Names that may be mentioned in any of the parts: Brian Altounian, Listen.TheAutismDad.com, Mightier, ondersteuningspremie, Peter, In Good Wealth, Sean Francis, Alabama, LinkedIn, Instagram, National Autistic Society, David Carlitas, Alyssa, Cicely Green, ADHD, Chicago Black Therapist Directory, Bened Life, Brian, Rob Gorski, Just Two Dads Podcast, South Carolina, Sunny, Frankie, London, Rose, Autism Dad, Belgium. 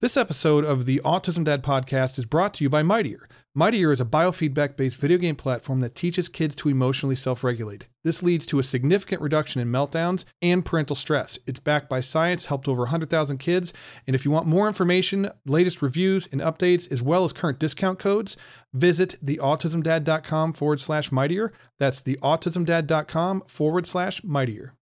This episode of the Autism Dad podcast is brought to you by Mightier. Mightier is a biofeedback-based video game platform that teaches kids to emotionally self-regulate. This leads to a significant reduction in meltdowns and parental stress. It's backed by science, helped over 100,000 kids. And if you want more information, latest reviews and updates, as well as current discount codes, visit theautismdad.com/Mightier. That's theautismdad.com/Mightier.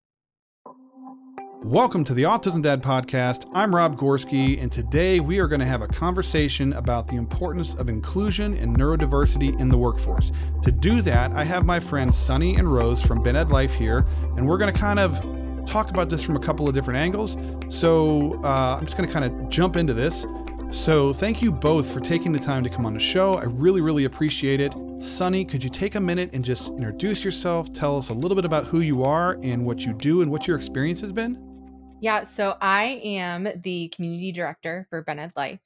Welcome to the Autism Dad Podcast. I'm Rob Gorski, and today we are going to have a conversation about the importance of inclusion and neurodiversity in the workforce. To do that, I have my friends Sunny and Rose from Bened Life here, and we're going to kind of talk about this from a couple of different angles. So I'm just going to kind of jump into this. So thank you both for taking the time to come on the show. I really appreciate it. Sunny, could you take a minute and just introduce yourself? Tell us a little bit about who you are and what you do and what your experience has been. Yeah, so I am the community director for Bened Life.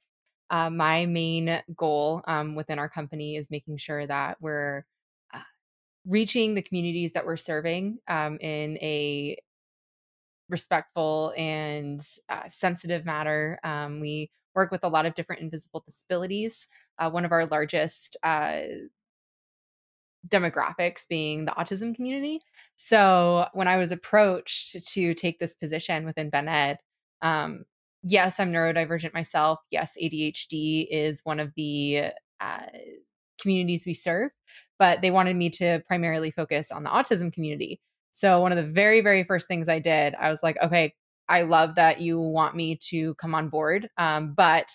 My main goal within our company is making sure that we're reaching the communities that we're serving in a respectful and sensitive manner. We work with a lot of different invisible disabilities. One of our largest demographics being the autism community. So when I was approached to take this position within Bened, yes, I'm neurodivergent myself. Yes, ADHD is one of the communities we serve, but they wanted me to primarily focus on the autism community. So one of the very first things I did, I was like, okay, I love that you want me to come on board, but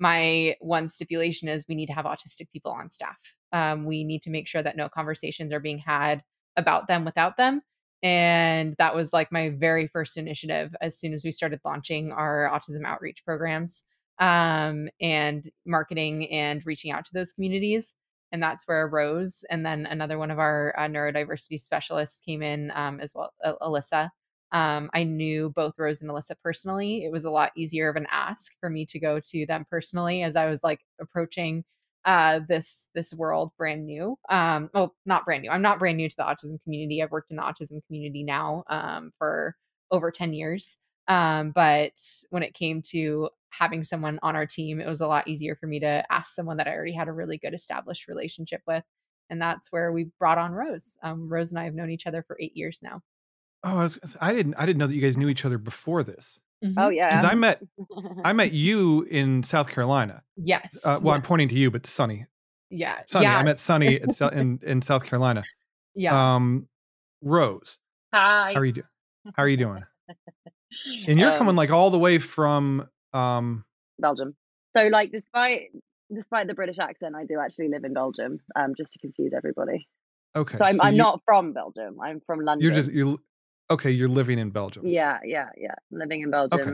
my one stipulation is we need to have autistic people on staff. We need to make sure that no conversations are being had about them without them. And that was like my very first initiative as soon as we started launching our autism outreach programs and marketing and reaching out to those communities. And that's where Rose and then another one of our neurodiversity specialists came in as well, Alyssa. I knew both Rose and Alyssa personally. It was a lot easier of an ask for me to go to them personally as I was like approaching this world brand new. Well, not brand new. I'm not brand new to the autism community. I've worked in the autism community now for over 10 years. But when it came to having someone on our team, it was a lot easier for me to ask someone that I already had a really good established relationship with. And that's where we brought on Rose. Rose and I have known each other for 8 years now. Oh, I didn't know that you guys knew each other before this. Mm-hmm. Oh yeah, because I met you in South Carolina. Yes. Well, I'm pointing to you, but Sunny. Yeah. Sunny. Yeah. I met Sunny in South Carolina. Yeah. Rose. Hi. How are you doing? And you're coming like all the way from Belgium. So like, despite the British accent, I do actually live in Belgium. Just to confuse everybody. Okay. So I'm not from Belgium. I'm from London. Okay, you're living in Belgium. Yeah. Living in Belgium. Okay.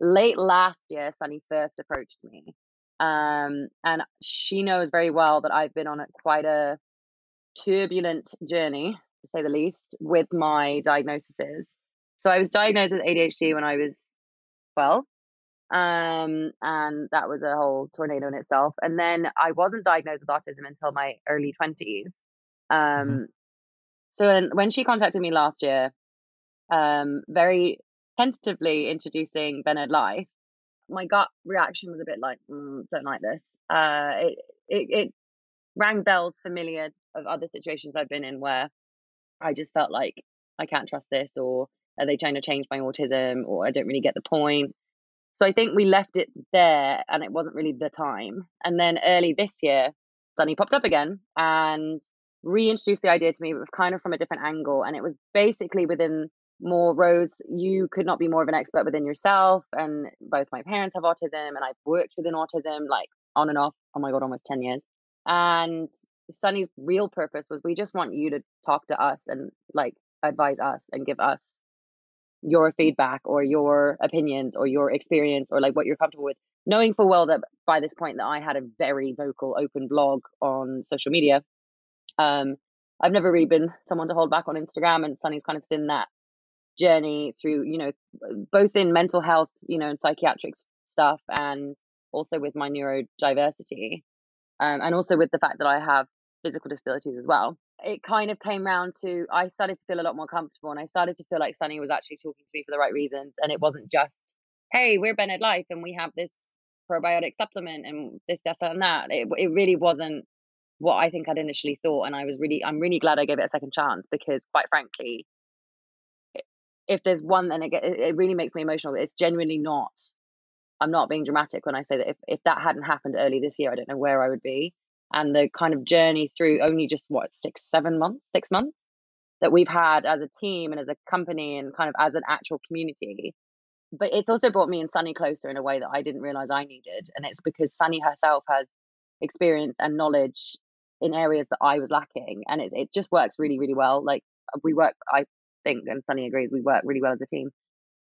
Late last year, Sunny first approached me. And she knows very well that I've been on quite a turbulent journey, to say the least, with my diagnoses. So I was diagnosed with ADHD when I was 12. And that was a whole tornado in itself. And then I wasn't diagnosed with autism until my early 20s. Mm-hmm. So then when she contacted me last year, very tentatively introducing Bened Life, my gut reaction was a bit like, don't like this. It rang bells familiar of other situations I've been in where I just felt like I can't trust this, or are they trying to change my autism, or I don't really get the point. So I think we left it there and it wasn't really the time. And then early this year, Sunny popped up again and reintroduced the idea to me, but kind of from a different angle. And it was basically within more Rose, you could not be more of an expert within yourself. And both my parents have autism and I've worked within autism, like on and off. Oh my God, almost 10 years. And Sunny's real purpose was, we just want you to talk to us and like advise us and give us your feedback or your opinions or your experience or like what you're comfortable with, knowing full well that by this point that I had a very vocal, open blog on social media. I've never really been someone to hold back on Instagram, and Sunny's kind of seen that journey through, both in mental health, and psychiatric stuff, and also with my neurodiversity, and also with the fact that I have physical disabilities as well. It kind of came round to, I started to feel a lot more comfortable, and I started to feel like Sunny was actually talking to me for the right reasons, and it wasn't just hey, we're Bened Life and we have this probiotic supplement and this, that, and that. It really wasn't what I think I'd initially thought. And I'm really glad I gave it a second chance, because quite frankly, if there's one, then it really makes me emotional. It's genuinely not, I'm not being dramatic when I say that if that hadn't happened early this year, I don't know where I would be. And the kind of journey through only just what, 6 months that we've had as a team and as a company and kind of as an actual community. But it's also brought me and Sunny closer in a way that I didn't realize I needed. And it's because Sunny herself has experience and knowledge in areas that I was lacking. And it just works really, really well. Like we work, I think, and Sunny agrees, we work really well as a team.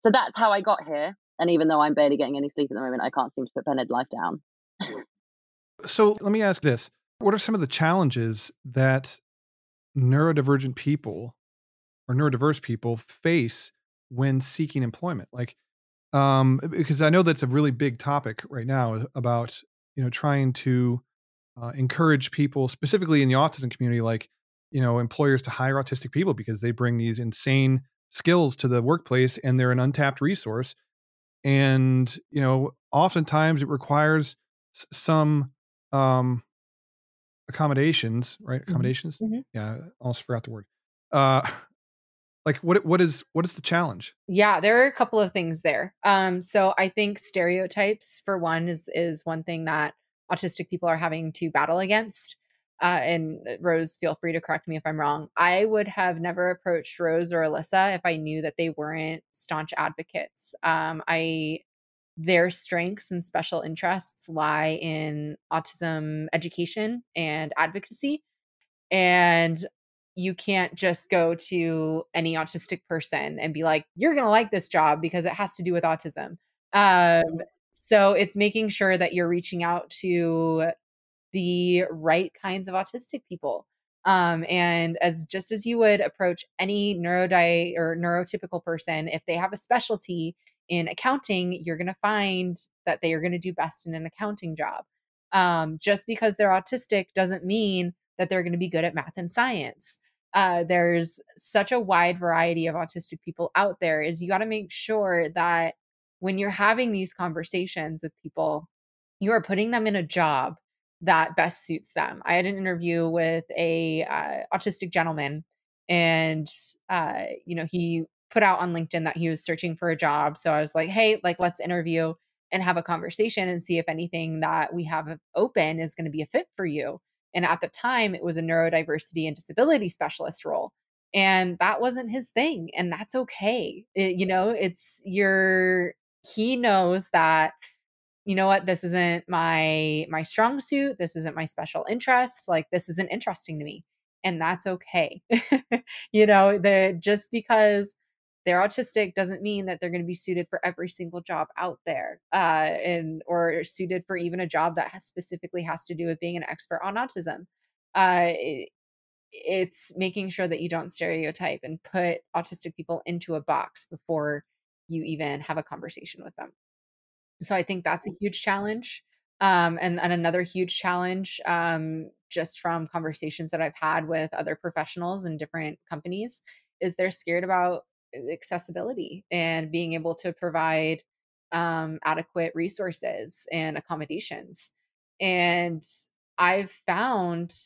So that's how I got here. And even though I'm barely getting any sleep at the moment, I can't seem to put Bened Life down. So let me ask this. What are some of the challenges that neurodivergent people or neurodiverse people face when seeking employment? Like, because I know that's a really big topic right now about, you know, trying to encourage people specifically in the autism community, like, you know, employers to hire autistic people because they bring these insane skills to the workplace and they're an untapped resource. And, you know, oftentimes it requires some accommodations, right? Accommodations. Mm-hmm. Yeah. I almost forgot the word. Like what is the challenge? Yeah, there are a couple of things there. So I think stereotypes for one is one thing that autistic people are having to battle against. And Rose, feel free to correct me if I'm wrong. I would have never approached Rose or Alyssa if I knew that they weren't staunch advocates. Their strengths and special interests lie in autism education and advocacy. And you can't just go to any autistic person and be like, you're going to like this job because it has to do with autism. So it's making sure that you're reaching out to the right kinds of autistic people. And as you would approach any neurotypical person, if they have a specialty in accounting, you're going to find that they are going to do best in an accounting job. Just because they're autistic doesn't mean that they're going to be good at math and science. There's such a wide variety of autistic people out there. Is you got to make sure that when you're having these conversations with people, you are putting them in a job that best suits them. I had an interview with a autistic gentleman, and you know, he put out on LinkedIn that he was searching for a job. So I was like, hey, like, let's interview and have a conversation and see if anything that we have open is going to be a fit for you. And at the time, it was a neurodiversity and disability specialist role. And that wasn't his thing. And that's okay. He knows that, you know what, this isn't my strong suit. This isn't my special interest. Like, this isn't interesting to me. And that's okay. Just because they're autistic doesn't mean that they're going to be suited for every single job out there, or suited for even a job that specifically has to do with being an expert on autism. It's making sure that you don't stereotype and put autistic people into a box before you even have a conversation with them. So I think that's a huge challenge. And another huge challenge, just from conversations that I've had with other professionals in different companies, is they're scared about accessibility and being able to provide adequate resources and accommodations. And I've found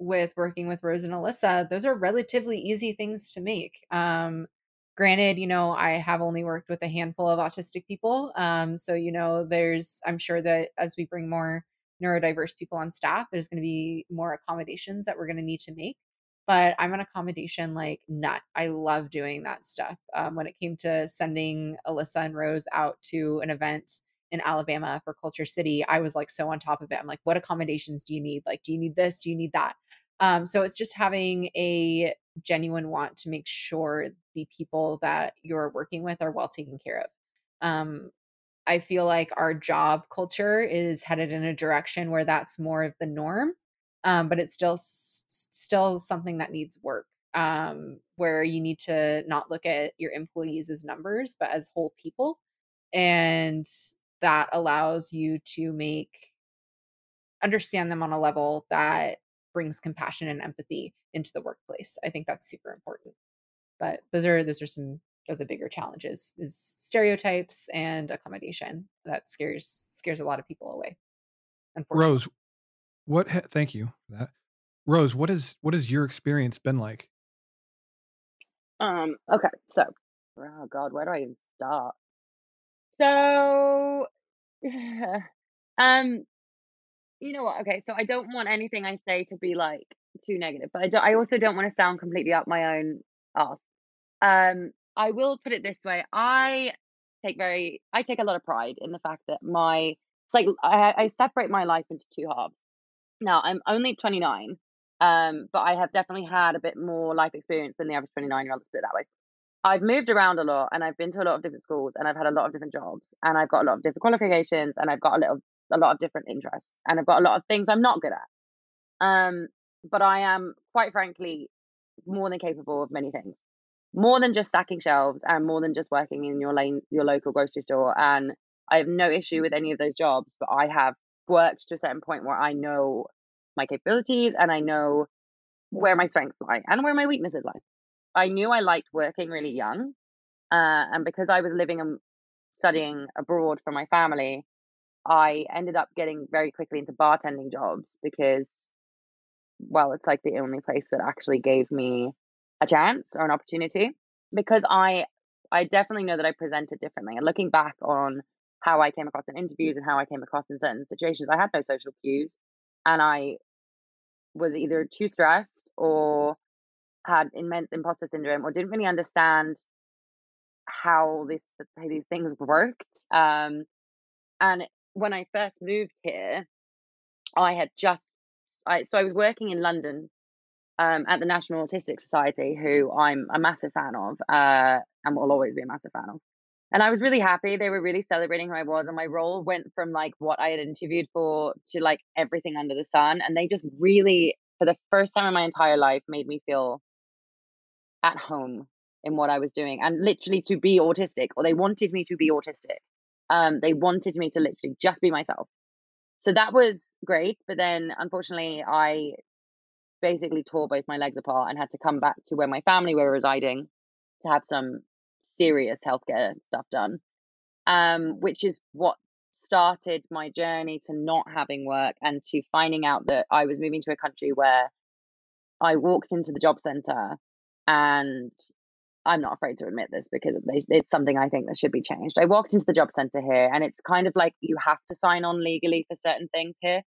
with working with Rose and Alyssa, those are relatively easy things to make. Granted, I have only worked with a handful of autistic people. So, I'm sure that as we bring more neurodiverse people on staff, there's going to be more accommodations that we're going to need to make. But I'm an accommodation like nut. I love doing that stuff. When it came to sending Alyssa and Rose out to an event in Alabama for Culture City, I was like so on top of it. I'm like, what accommodations do you need? Like, do you need this? Do you need that? So it's just having a genuine want to make sure the people that you're working with are well taken care of. I feel like our job culture is headed in a direction where that's more of the norm. But it's still something that needs work, where you need to not look at your employees as numbers, but as whole people. And that allows you to understand them on a level that brings compassion and empathy into the workplace. I think that's super important. But those are some of the bigger challenges is stereotypes and accommodation. That scares a lot of people away. Unfortunately. Rose, thank you for that. Rose, what has your experience been like? Okay. So, oh God, where do I even start? So, you know what? Okay. So I don't want anything I say to be like too negative, but I also don't want to sound completely up my own arse. I will put it this way. I take a lot of pride in the fact that I separate my life into two halves. Now I'm only 29. But I have definitely had a bit more life experience than the average 29-year-old, let's put it that way. I've moved around a lot, and I've been to a lot of different schools, and I've had a lot of different jobs, and I've got a lot of different qualifications, and I've got a lot of different interests, and I've got a lot of things I'm not good at. But I am, quite frankly, more than capable of many things, more than just stacking shelves and more than just working in your local grocery store. And I have no issue with any of those jobs, but I have worked to a certain point where I know my capabilities and I know where my strengths lie and where my weaknesses lie. I knew I liked working really young, and because I was living and studying abroad for my family, I ended up getting very quickly into bartending jobs because, well, it's like the only place that actually gave me a chance or an opportunity, because I definitely know that I presented differently. And looking back on how I came across in interviews and how I came across in certain situations, I had no social cues, and I was either too stressed or had immense imposter syndrome or didn't really understand how these things worked. And when I first moved here, I was working in London at the National Autistic Society, who I'm a massive fan of, and will always be a massive fan of. And I was really happy. They were really celebrating who I was. And my role went from like what I had interviewed for to like everything under the sun. And they just really, for the first time in my entire life, made me feel at home in what I was doing, and literally to be autistic, or they wanted me to be autistic. They wanted me to literally just be myself. So that was great. But then unfortunately, I basically tore both my legs apart and had to come back to where my family were residing to have some serious healthcare stuff done, which is what started my journey to not having work and to finding out that I was moving to a country where I walked into the job center, and I'm not afraid to admit this because it's something I think that should be changed. I walked into the job center here, and it's kind of like you have to sign on legally for certain things here.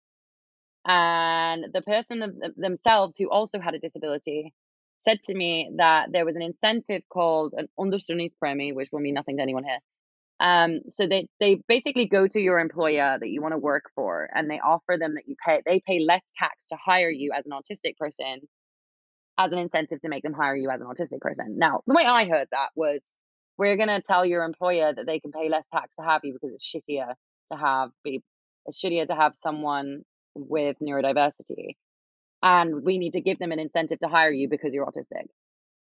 And the person themselves, who also had a disability, said to me that there was an incentive called an ondersteuningspremie, which will mean nothing to anyone here. So they basically go to your employer that you want to work for, and they offer them that they pay less tax to hire you as an autistic person, as an incentive to make them hire you as an autistic person. Now, the way I heard that was, we're going to tell your employer that they can pay less tax to have you because it's shittier to have someone with neurodiversity, and we need to give them an incentive to hire you because you're autistic.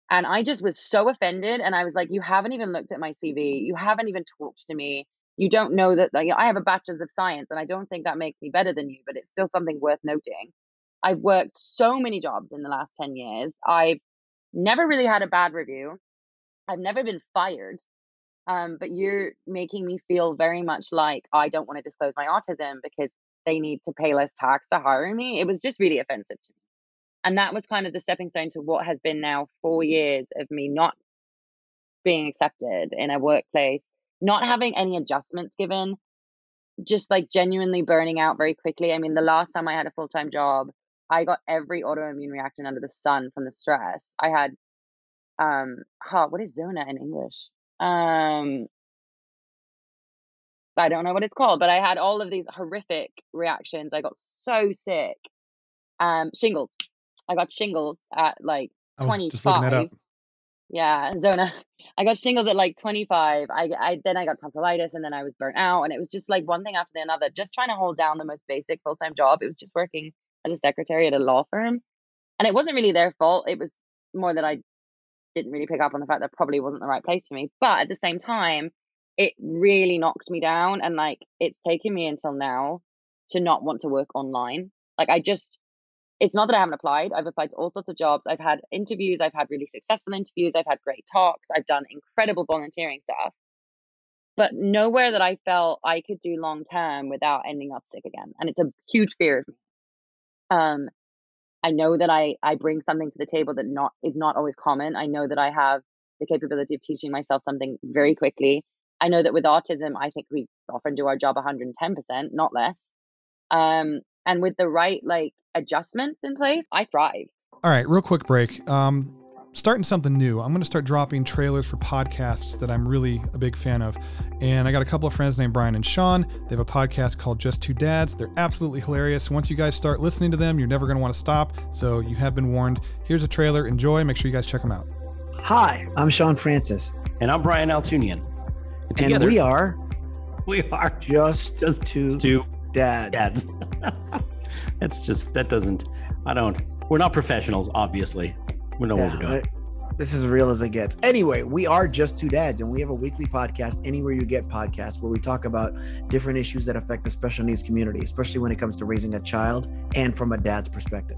And I just was so offended. And I was like, you haven't even looked at my CV. You haven't even talked to me. You don't know that, like, I have a bachelor's of science, and I don't think that makes me better than you, but it's still something worth noting. I've worked so many jobs in the last 10 years. I've never really had a bad review. I've never been fired. But you're making me feel very much like I don't want to disclose my autism because they need to pay less tax to hire me. It was just really offensive to me. And that was kind of the stepping stone to what has been now 4 years of me not being accepted in a workplace, not having any adjustments given, just like genuinely burning out very quickly. I mean, the last time I had a full-time job, I got every autoimmune reaction under the sun from the stress. I had, what is zona in English? I don't know what it's called, but I had all of these horrific reactions. I got so sick. Shingles. I got shingles at like 25. Just looking that up. Yeah, zona. I got shingles at like 25. Then I got tonsillitis, and then I was burnt out, and it was just like one thing after another, just trying to hold down the most basic full-time job. It was just working as a secretary at a law firm, and it wasn't really their fault. It was more that I didn't really pick up on the fact that probably wasn't the right place for me. But at the same time, it really knocked me down, and like it's taken me until now to not want to work online. Like I just it's not that I haven't applied. I've applied to all sorts of jobs. I've had interviews. I've had really successful interviews. I've had great talks. I've done incredible volunteering stuff. But nowhere that I felt I could do long term without ending up sick again. And it's a huge fear of me. I know that I bring something to the table that is not always common. I know that I have the capability of teaching myself something very quickly. I know that with autism, I think we often do our job 110%, not less. And with the right adjustments in place, I thrive. All right, real quick break. Starting something new. I'm going to start dropping trailers for podcasts that I'm really a big fan of. And I got a couple of friends named Brian and Sean. They have a podcast called Just Two Dads. They're absolutely hilarious. Once you guys start listening to them, you're never going to want to stop. So you have been warned. Here's a trailer. Enjoy. Make sure you guys check them out. Hi, I'm Sean Francis. And I'm Brian Altounian. And we are just two dads. That's just, we're not professionals, obviously. We know what we're doing. This is as real as it gets. Anyway, we are Just Two Dads, and we have a weekly podcast anywhere you get podcasts where we talk about different issues that affect the special needs community, especially when it comes to raising a child and from a dad's perspective.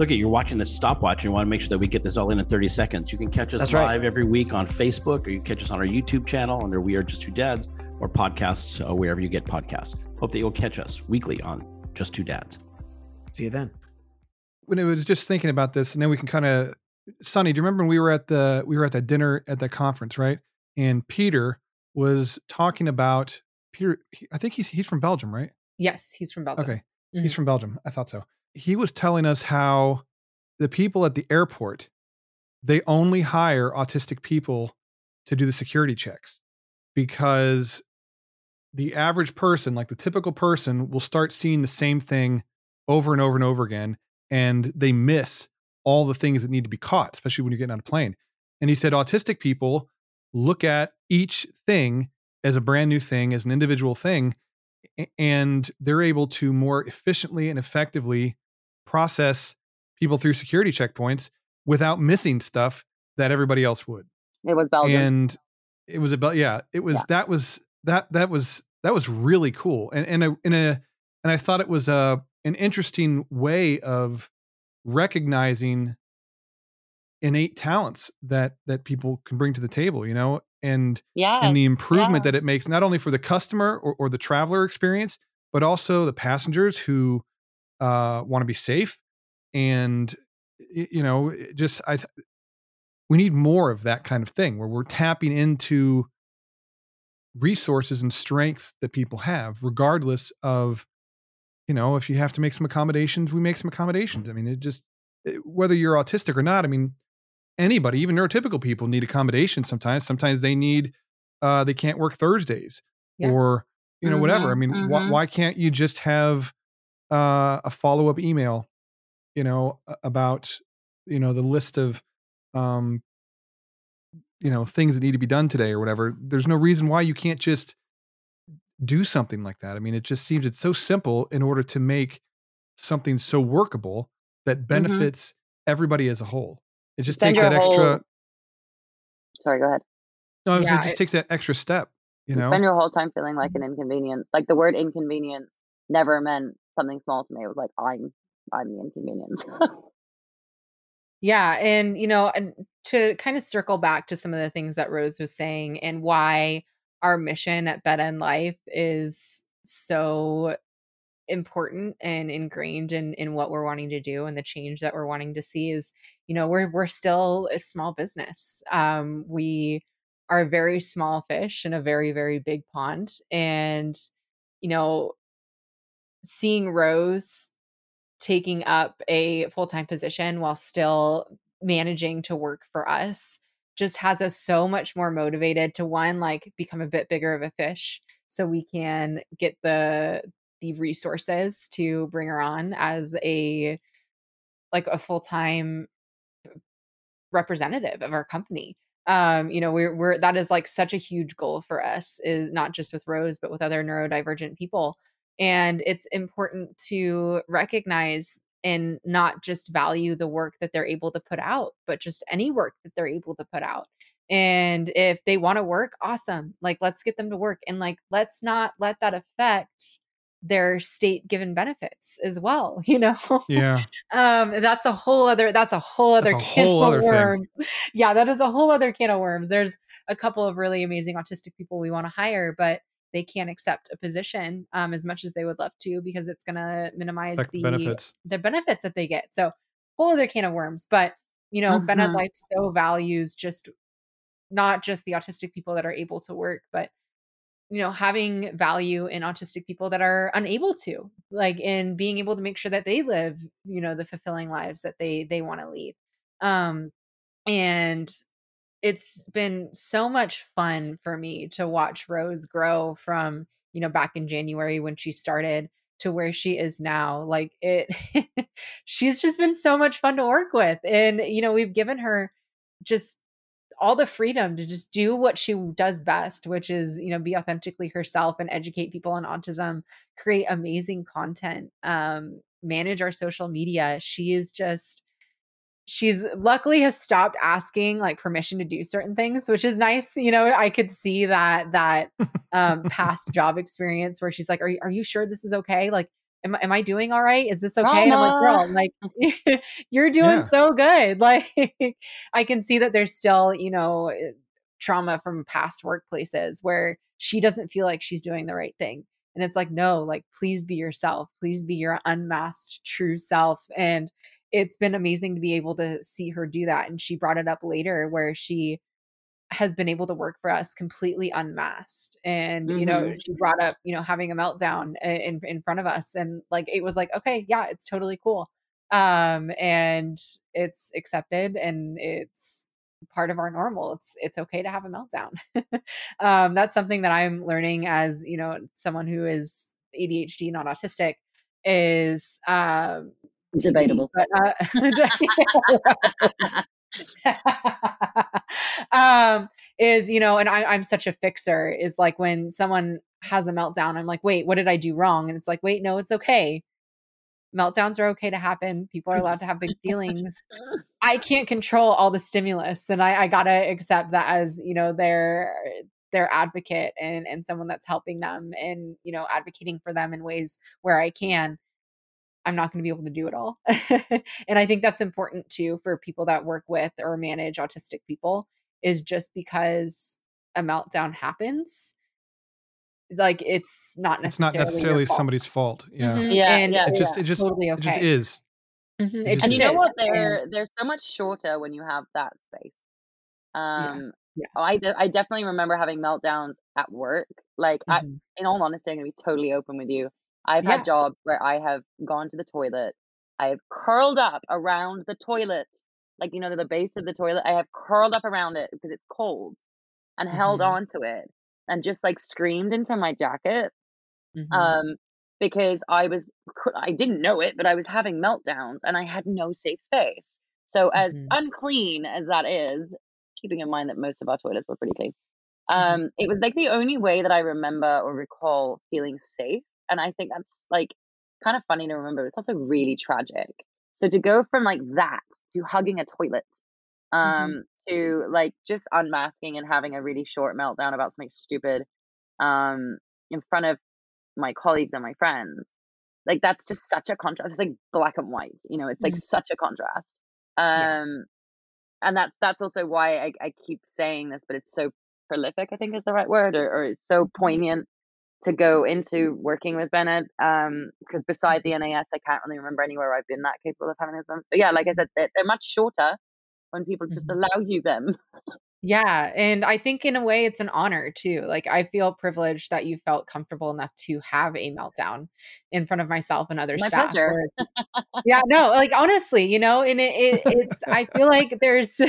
Look, you're watching the stopwatch. You want to make sure that we get this all in 30 seconds. You can catch us live every week on Facebook, or you can catch us on our YouTube channel under We Are Just Two Dads, or podcasts wherever you get podcasts. Hope that you'll catch us weekly on Just Two Dads. See you then. When I was just thinking about this, and then we can kind of, Sunny, do you remember when we were at that dinner at that conference, right? And Peter was talking about I think he's from Belgium, right? Yes, he's from Belgium. Okay, mm-hmm. He's from Belgium. I thought so. He was telling us how the people at the airport, they only hire autistic people to do the security checks, because the average person, the typical person, will start seeing the same thing over and over and over again, and they miss all the things that need to be caught, especially when you're getting on a plane. And he said autistic people look at each thing as a brand new thing, as an individual thing, and they're able to more efficiently and effectively process people through security checkpoints without missing stuff that everybody else would. It was Belgium. And it was about, that was really cool. And I thought it was an interesting way of recognizing innate talents that people can bring to the table, and the improvement that it makes, not only for the customer or the traveler experience, but also the passengers who want to be safe. And, we need more of that kind of thing where we're tapping into resources and strengths that people have, regardless of, if you have to make some accommodations, we make some accommodations. I mean, whether you're autistic or not, I mean, anybody, even neurotypical people, need accommodations sometimes. Sometimes they need, they can't work Thursdays or, whatever. I mean, why can't you just have a follow-up email, about, the list of, things that need to be done today or whatever. There's no reason why you can't just do something like that. I mean, it just seems it's so simple in order to make something so workable that benefits everybody as a whole. It just takes that extra. Sorry, go ahead. No, it just takes that extra step. Spend your whole time feeling like an inconvenience. Like, the word inconvenience never meant something small to me. It was like, I'm the inconvenience. And and to kind of circle back to some of the things that Rose was saying and why our mission at Bened Life is so important and ingrained in what we're wanting to do and the change that we're wanting to see is, we're still a small business. We are a very small fish in a very, very big pond. And, seeing Rose taking up a full-time position while still managing to work for us just has us so much more motivated to become a bit bigger of a fish so we can get the resources to bring her on as a full-time representative of our company. We're that is such a huge goal for us, is not just with Rose, but with other neurodivergent people. And it's important to recognize and not just value the work that they're able to put out, but just any work that they're able to put out. And if they want to work, awesome. Let's get them to work, and let's not let that affect their state given benefits as well, you know? Yeah. That's a whole other can of worms. Yeah. That is a whole other can of worms. There's a couple of really amazing autistic people we want to hire, but they can't accept a position as much as they would love to, because it's going to minimize the benefits that they get. So whole other can of worms, but you know, Bened Life so values just not just the autistic people that are able to work, but you know, having value in autistic people that are unable to, like, in being able to make sure that they live, you know, the fulfilling lives that they want to lead. And it's been so much fun for me to watch Rose grow from, you know, back in January when she started to where she is now. Like she's just been so much fun to work with. And, you know, we've given her just all the freedom to just do what she does best, which is, you know, be authentically herself and educate people on autism, create amazing content, manage our social media. She's luckily has stopped asking like permission to do certain things, which is nice. You know, I could see that past job experience where she's like, are you sure this is okay? Like, am I doing all right? Is this okay? Mama. And I'm like, girl, like you're doing so good. Like I can see that there's still, you know, trauma from past workplaces where she doesn't feel like she's doing the right thing. And it's like, no, like, please be yourself, please be your unmasked true self. And it's been amazing to be able to see her do that. And she brought it up later where she has been able to work for us completely unmasked. And, you know, she brought up, you know, having a meltdown in front of us. And like, it was like, okay, yeah, it's totally cool. And it's accepted and it's part of our normal. It's okay to have a meltdown. That's something that I'm learning as, you know, someone who is ADHD, not autistic, is, debatable. Is, you know, and I'm such a fixer, is like when someone has a meltdown, I'm like, wait, what did I do wrong? And it's like, wait, no, it's okay. Meltdowns are okay to happen. People are allowed to have big feelings. I can't control all the stimulus. And I gotta accept that as, you know, their advocate and someone that's helping them and, you know, advocating for them in ways where I can. I'm not going to be able to do it all. And I think that's important too for people that work with or manage autistic people, is just because a meltdown happens, like it's not necessarily somebody's fault. Yeah. Mm-hmm. Yeah. And it just totally okay. It just is. Mm-hmm. It just is. You know what? They're so much shorter when you have that space. Yeah. Oh, I definitely remember having meltdowns at work. Like in all honesty, I'm going to be totally open with you. I've had jobs where I have gone to the toilet. I have curled up around the toilet, like, you know, the base of the toilet. I have curled up around it because it's cold and held on to it and just like screamed into my jacket because I didn't know it, but I was having meltdowns and I had no safe space. So as unclean as that is, keeping in mind that most of our toilets were pretty clean, it was like the only way that I remember or recall feeling safe. And I think that's like kind of funny to remember. It's also really tragic. So to go from like that to hugging a toilet, to like just unmasking and having a really short meltdown about something stupid, in front of my colleagues and my friends, like that's just such a contrast. It's like black and white, you know, it's like such a contrast. And that's also why I keep saying this, but it's so prolific, I think is the right word, or it's so poignant to go into working with Bened, because beside the NAS, I can't really remember anywhere I've been that capable of having those moments. But yeah, like I said, they're much shorter when people just allow you them. Yeah. And I think in a way it's an honor too. Like I feel privileged that you felt comfortable enough to have a meltdown in front of myself and other staff. Yeah, no, like honestly, you know, and it's, I feel like there's,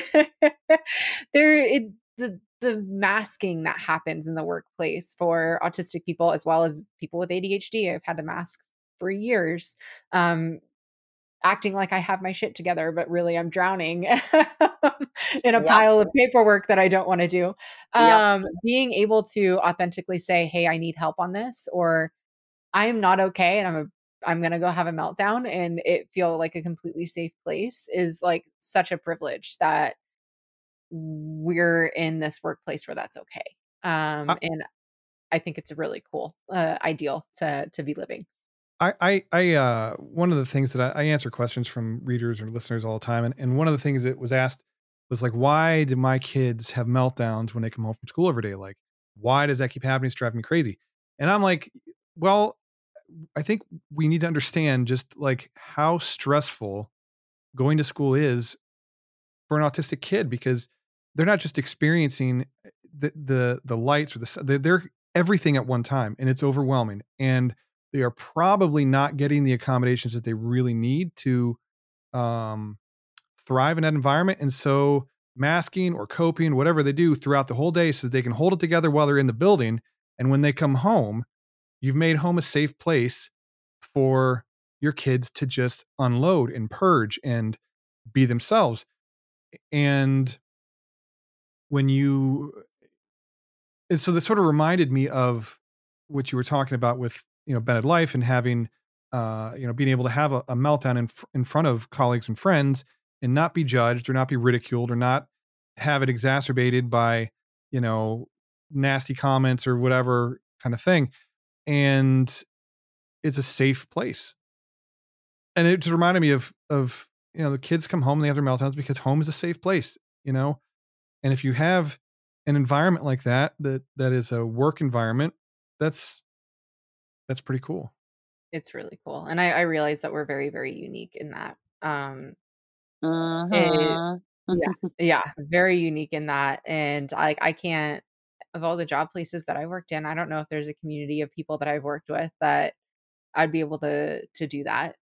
the masking that happens in the workplace for autistic people, as well as people with ADHD. I've had to mask for years, acting like I have my shit together, but really I'm drowning in a pile of paperwork that I don't want to do. Being able to authentically say, hey, I need help on this, or I'm not okay. And I'm going to go have a meltdown and it feel like a completely safe place, is like such a privilege that we're in this workplace where that's okay. And I think it's a really cool ideal to be living. I one of the things that I answer questions from readers or listeners all the time. And one of the things that was asked was like, why do my kids have meltdowns when they come home from school every day? Like, why does that keep happening? It's driving me crazy. And I'm like, well, I think we need to understand just like how stressful going to school is for an autistic kid, because they're not just experiencing the lights or they're everything at one time, and it's overwhelming, and they are probably not getting the accommodations that they really need to thrive in that environment. And so masking or coping, whatever they do throughout the whole day so that they can hold it together while they're in the building. And when they come home, you've made home a safe place for your kids to just unload and purge and be themselves. And so this sort of reminded me of what you were talking about with, you know, Bened Life and having, being able to have a meltdown in front of colleagues and friends and not be judged or not be ridiculed or not have it exacerbated by, you know, nasty comments or whatever kind of thing. And it's a safe place. And it just reminded me of, you know, the kids come home and they have their meltdowns because home is a safe place, you know? And if you have an environment like that is a work environment, that's pretty cool. It's really cool. And I realize that we're very, very unique in that. Very unique in that. And I can't, of all the job places that I worked in, I don't know if there's a community of people that I've worked with that I'd be able to do that.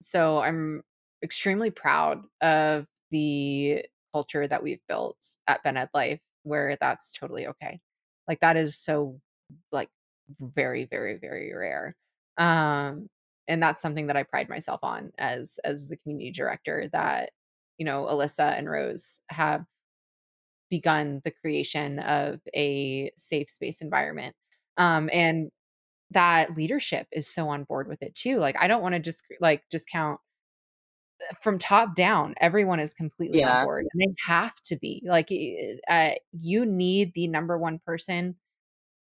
So I'm extremely proud of the culture that we've built at Bened Life, where that's totally okay. Like, that is so like very, very, very rare. And that's something that I pride myself on as the community director, that, you know, Alyssa and Rose have begun the creation of a safe space environment. And that leadership is so on board with it too. Like, I don't want to just count from top down. Everyone is completely on board, and they have to be like, you need the number one person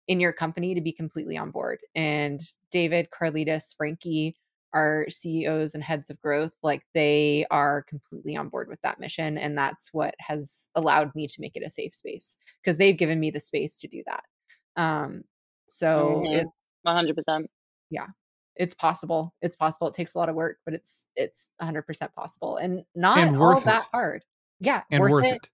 in your company to be completely on board. And David Carlitas, Frankie, our CEOs and heads of growth, like, they are completely on board with that mission. And that's what has allowed me to make it a safe space, because they've given me the space to do that. So it's 100%. Yeah, it's possible. It's possible. It takes a lot of work, but it's 100% possible, and not all that hard. Yeah. And worth it.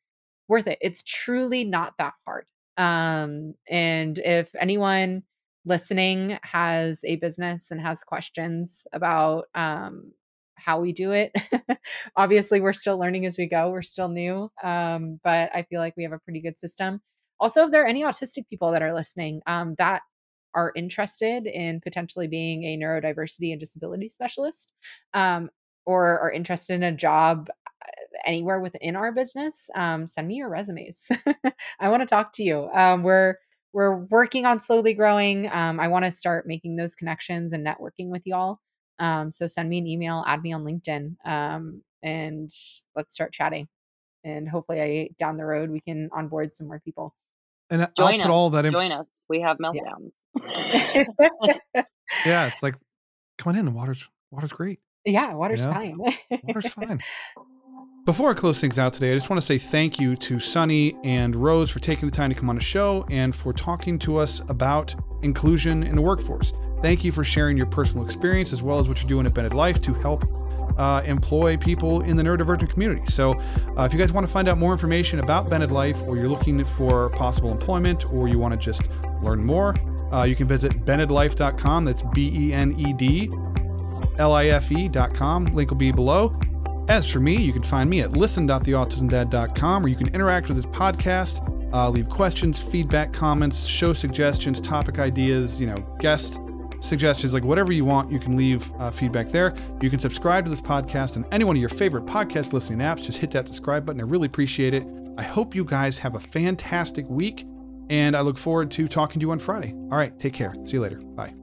Worth it. It's truly not that hard. And if anyone listening has a business and has questions about, how we do it, obviously we're still learning as we go. We're still new. But I feel like we have a pretty good system. Also, if there are any autistic people that are listening, that are interested in potentially being a neurodiversity and disability specialist, or are interested in a job anywhere within our business, send me your resumes. I want to talk to you. We're working on slowly growing. I want to start making those connections and networking with y'all. So send me an email, add me on LinkedIn, and let's start chatting. And hopefully down the road, we can onboard some more people. And join us. We have meltdowns. Yeah. It's like, come on in. The water's great. Yeah. Water's fine. Water's fine. Before I close things out today, I just want to say thank you to Sunny and Rose for taking the time to come on the show and for talking to us about inclusion in the workforce. Thank you for sharing your personal experience as well as what you're doing at Bened Life to help employ people in the neurodivergent community. So if you guys want to find out more information about Bened Life, or you're looking for possible employment, or you want to just learn more, you can visit benedlife.com. That's BenedLife.com. Link will be below. As for me, you can find me at Listen.TheAutismDad.com, where you can interact with this podcast, leave questions, feedback, comments, show suggestions, topic ideas, you know, guest suggestions, like whatever you want, you can leave feedback there. You can subscribe to this podcast on any one of your favorite podcast listening apps. Just hit that subscribe button. I really appreciate it. I hope you guys have a fantastic week, and I look forward to talking to you on Friday. All right, take care. See you later. Bye.